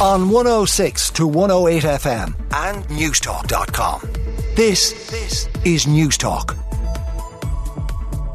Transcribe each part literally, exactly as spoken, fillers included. on one oh six to one oh eight F M and newstalk dot com. This, this is News Talk.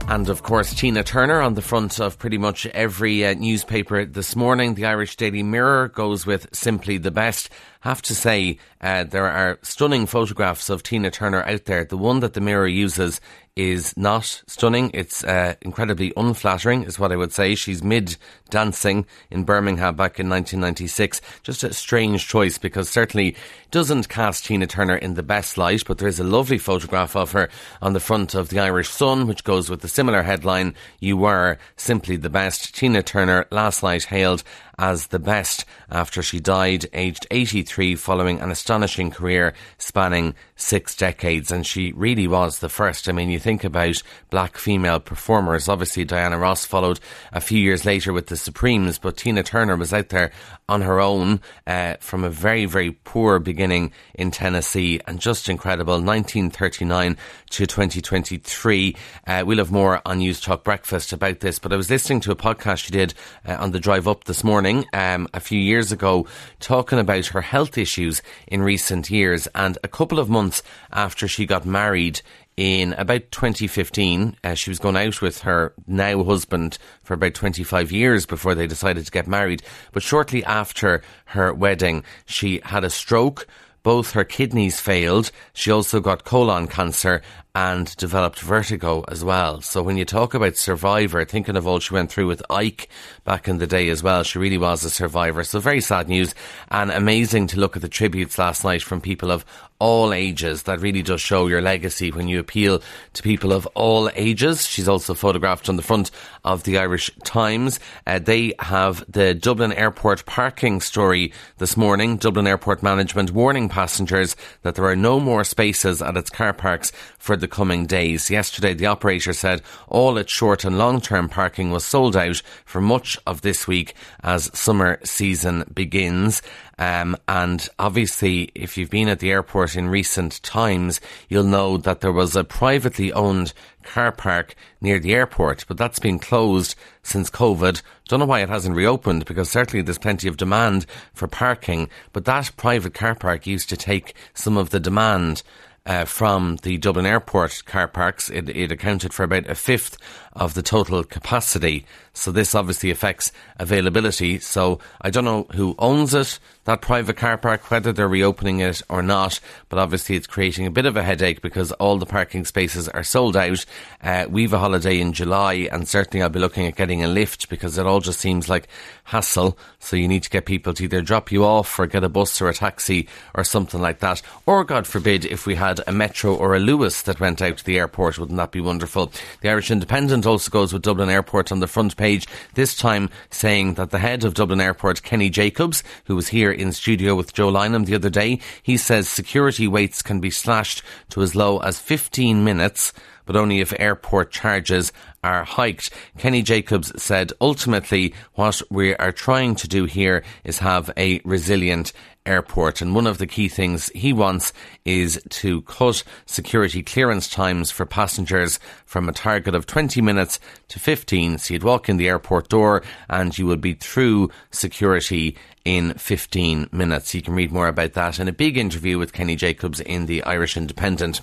And of course, Tina Turner on the front of pretty much every uh, newspaper this morning. The Irish Daily Mirror goes with "Simply the Best." Have to say, uh, there are stunning photographs of Tina Turner out there. The one that the Mirror uses is not stunning. It's uh, incredibly unflattering, is what I would say. She's mid-dancing in Birmingham back in nineteen ninety-six. Just a strange choice, because certainly doesn't cast Tina Turner in the best light, but there is a lovely photograph of her on the front of the Irish Sun, which goes with the similar headline, "You were simply the best." Tina Turner last night hailed as the best after she died aged eighty-three following an astonishing career spanning six decades. And she really was the first. I mean, you think about black female performers. Obviously, Diana Ross followed a few years later with the Supremes, but Tina Turner was out there on her own uh, from a very, very poor beginning in Tennessee, and just incredible. nineteen thirty-nine to twenty twenty-three. Uh, we'll have more on News Talk Breakfast about this, but I was listening to a podcast she did uh, on the drive up this morning Um, a few years ago, talking about her health issues in recent years. And a couple of months after she got married in about twenty fifteen, uh, she was going out with her now husband for about twenty-five years before they decided to get married. But shortly after her wedding, she had a stroke. Both her kidneys failed. She also got colon cancer and developed vertigo as well. So when you talk about survivor, thinking of all she went through with Ike back in the day as well, she really was a survivor. So very sad news, and amazing to look at the tributes last night from people of all ages. That really does show your legacy when you appeal to people of all ages. She's also photographed on the front of the Irish Times. Uh, they have the Dublin Airport parking story this morning. Dublin Airport Management warning passengers that there are no more spaces at its car parks for the coming days. Yesterday, the operator said all its short and long-term parking was sold out for much of this week as summer season begins. Um, and obviously, if you've been at the airport in recent times, you'll know that there was a privately owned car park near the airport, but that's been closed since COVID. Don't know why it hasn't reopened, because certainly there's plenty of demand for parking, but that private car park used to take some of the demand Uh, from the Dublin Airport car parks. It, it accounted for about a fifth of the total capacity. So this obviously affects availability. So I don't know who owns it, that private car park, whether they're reopening it or not, but obviously it's creating a bit of a headache because all the parking spaces are sold out. Uh, we've a holiday in July, and certainly I'll be looking at getting a lift, because it all just seems like hassle. So you need to get people to either drop you off or get a bus or a taxi or something like that. Or God forbid, if we had a Metro or a Lewis that went out to the airport, wouldn't that be wonderful? The Irish Independent also goes with Dublin Airport on the front page, this time saying that the head of Dublin Airport, Kenny Jacobs, who was here in studio with Joe Lynham the other day, he says security waits can be slashed to as low as fifteen minutes, but only if airport charges are hiked. Kenny Jacobs said, ultimately, what we are trying to do here is have a resilient airport. And one of the key things he wants is to cut security clearance times for passengers from a target of twenty minutes to fifteen. So you'd walk in the airport door and you would be through security in fifteen minutes. You can read more about that in a big interview with Kenny Jacobs in the Irish Independent.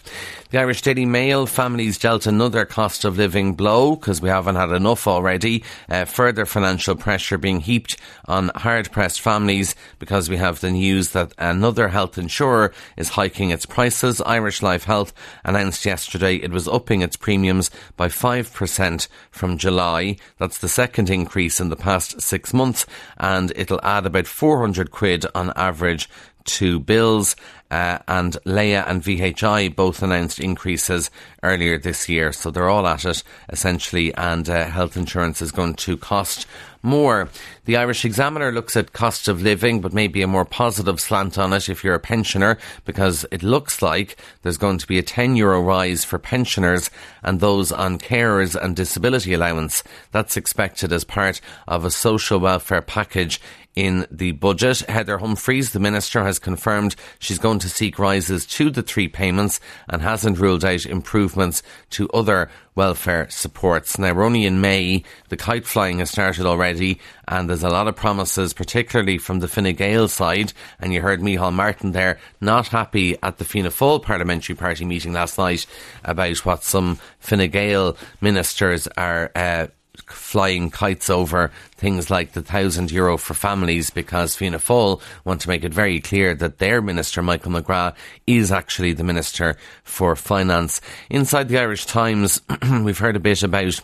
The Irish Daily Mail, families dealt another cost of living blow, because we haven't had enough already. Uh, further financial pressure being heaped on hard-pressed families, because we have the new that another health insurer is hiking its prices. Irish Life Health announced yesterday it was upping its premiums by five percent from July. That's the second increase in the past six months, and it'll add about four hundred quid on average to bills. Uh, and Leia and V H I both announced increases earlier this year. So they're all at it, essentially, and uh, health insurance is going to cost more. The Irish Examiner looks at cost of living, but maybe a more positive slant on it if you're a pensioner, because it looks like there's going to be a ten euro rise for pensioners and those on carers and disability allowance. That's expected as part of a social welfare package in the budget. Heather Humphries, the Minister, has confirmed she's going to seek rises to the three payments and hasn't ruled out improvements to other welfare supports. Now, we're only in May, the kite flying has started already, and there's a lot of promises, particularly from the Fine Gael side, and you heard Micheál Martin there not happy at the Fianna Fáil parliamentary party meeting last night about what some Fine Gael ministers are uh, flying kites over, things like the one thousand euro for families, because Fianna Fáil want to make it very clear that their minister, Michael McGrath, is actually the Minister for Finance. Inside the Irish Times, we've heard a bit about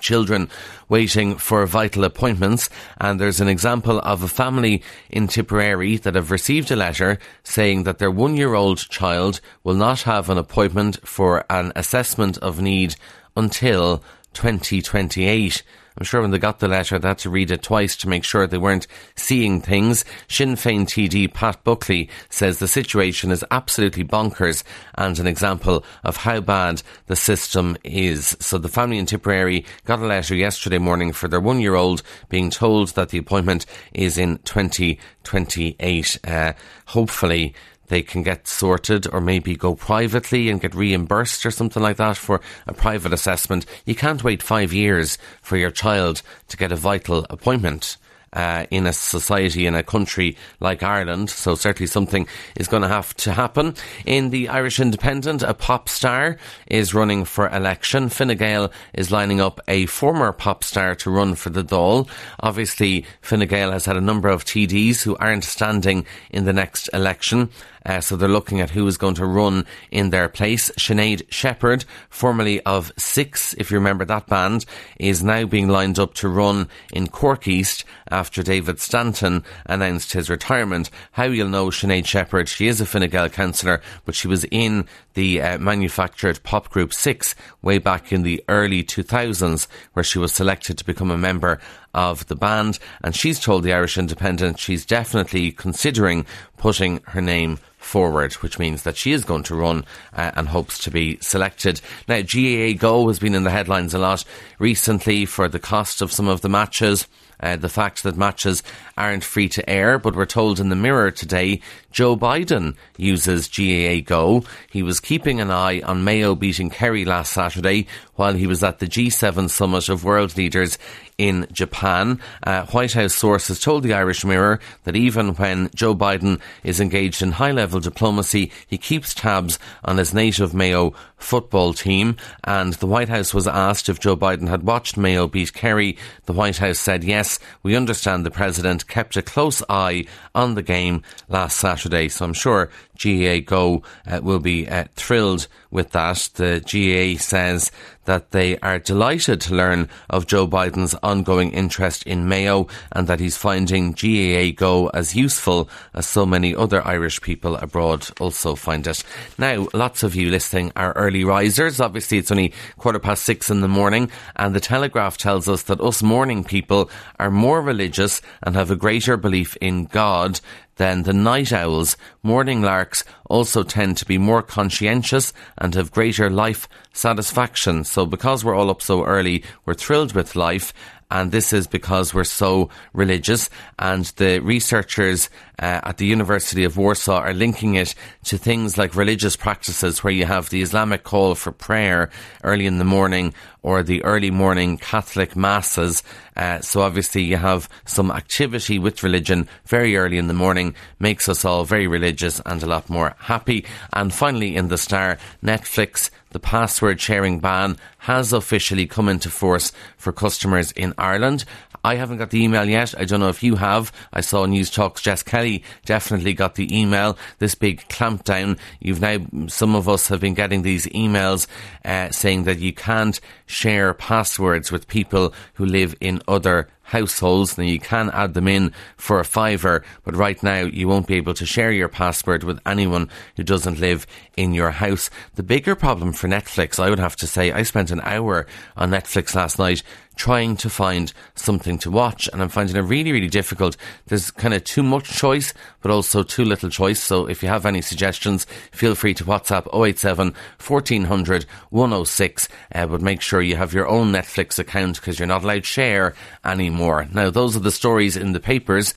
children waiting for vital appointments, and there's an example of a family in Tipperary that have received a letter saying that their one-year-old child will not have an appointment for an assessment of need until twenty twenty-eight. I'm sure when they got the letter, they had to read it twice to make sure they weren't seeing things. Sinn Féin T D Pat Buckley says the situation is absolutely bonkers and an example of how bad the system is. So the family in Tipperary got a letter yesterday morning for their one-year-old being told that the appointment is in twenty twenty-eight. Uh, hopefully they can get sorted, or maybe go privately and get reimbursed or something like that for a private assessment. You can't wait five years for your child to get a vital appointment uh, in a society, in a country like Ireland. So certainly something is going to have to happen. In the Irish Independent, a pop star is running for election. Fine Gael is lining up a former pop star to run for the Dáil. Obviously, Fine Gael has had a number of T Ds who aren't standing in the next election. Uh, so they're looking at who is going to run in their place. Sinead Shepherd, formerly of Six, if you remember that band, is now being lined up to run in Cork East after David Stanton announced his retirement. How you'll know Sinead Shepherd, she is a Fine Gael councillor, but she was in the uh, manufactured pop group Six way back in the early two thousands, where she was selected to become a member of the band, and she's told the Irish Independent she's definitely considering putting her name forward, which means that she is going to run uh, and hopes to be selected. Now, G A A Go has been in the headlines a lot recently for the cost of some of the matches. Uh, the fact that matches aren't free to air, but we're told in the Mirror today, Joe Biden uses G A A Go. He was keeping an eye on Mayo beating Kerry last Saturday while he was at the G seven summit of world leaders in Japan. Uh, White House sources told the Irish Mirror that even when Joe Biden is engaged in high-level diplomacy, he keeps tabs on his native Mayo football team. And the White House was asked if Joe Biden had watched Mayo beat Kerry. The White House said yes. We understand the President kept a close eye on the game last Saturday, so I'm sure G A A Go uh, will be uh, thrilled with that. The G A A says that they are delighted to learn of Joe Biden's ongoing interest in Mayo and that he's finding G A A Go as useful as so many other Irish people abroad also find it. Now, lots of you listening are early risers. Obviously, it's only quarter past six in the morning, and the Telegraph tells us that us morning people are more religious and have a greater belief in God than the night owls. Morning larks also tend to be more conscientious and have greater life satisfaction. So because we're all up so early, we're thrilled with life, and this is because we're so religious. And the researchers uh, at the University of Warsaw are linking it to things like religious practices where you have the Islamic call for prayer early in the morning or the early morning Catholic masses. Uh, so obviously you have some activity with religion very early in the morning, makes us all very religious and a lot more happy. And finally, in the Star, Netflix, the password sharing ban has officially come into force for customers in Ireland. I haven't got the email yet. I don't know if you have. I saw News Talk's Jess Kelly definitely got the email. This big clampdown. You've now, some of us have been getting these emails uh, saying that you can't share passwords with people who live in other households. Now, you can add them in for a fiver, but right now you won't be able to share your password with anyone who doesn't live in your house. The bigger problem for Netflix, I would have to say, I spent an hour on Netflix last night trying to find something to watch, and I'm finding it really, really difficult. There's kind of too much choice, but also too little choice. So if you have any suggestions, feel free to WhatsApp oh eight seven, one four zero zero, one zero six, uh, but make sure you have your own Netflix account because you're not allowed to share anymore. Now, those are the stories in the papers.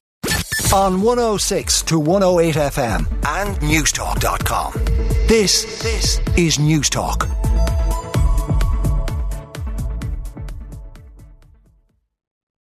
On one oh six to one oh eight F M and newstalk dot com. This, this is Newstalk.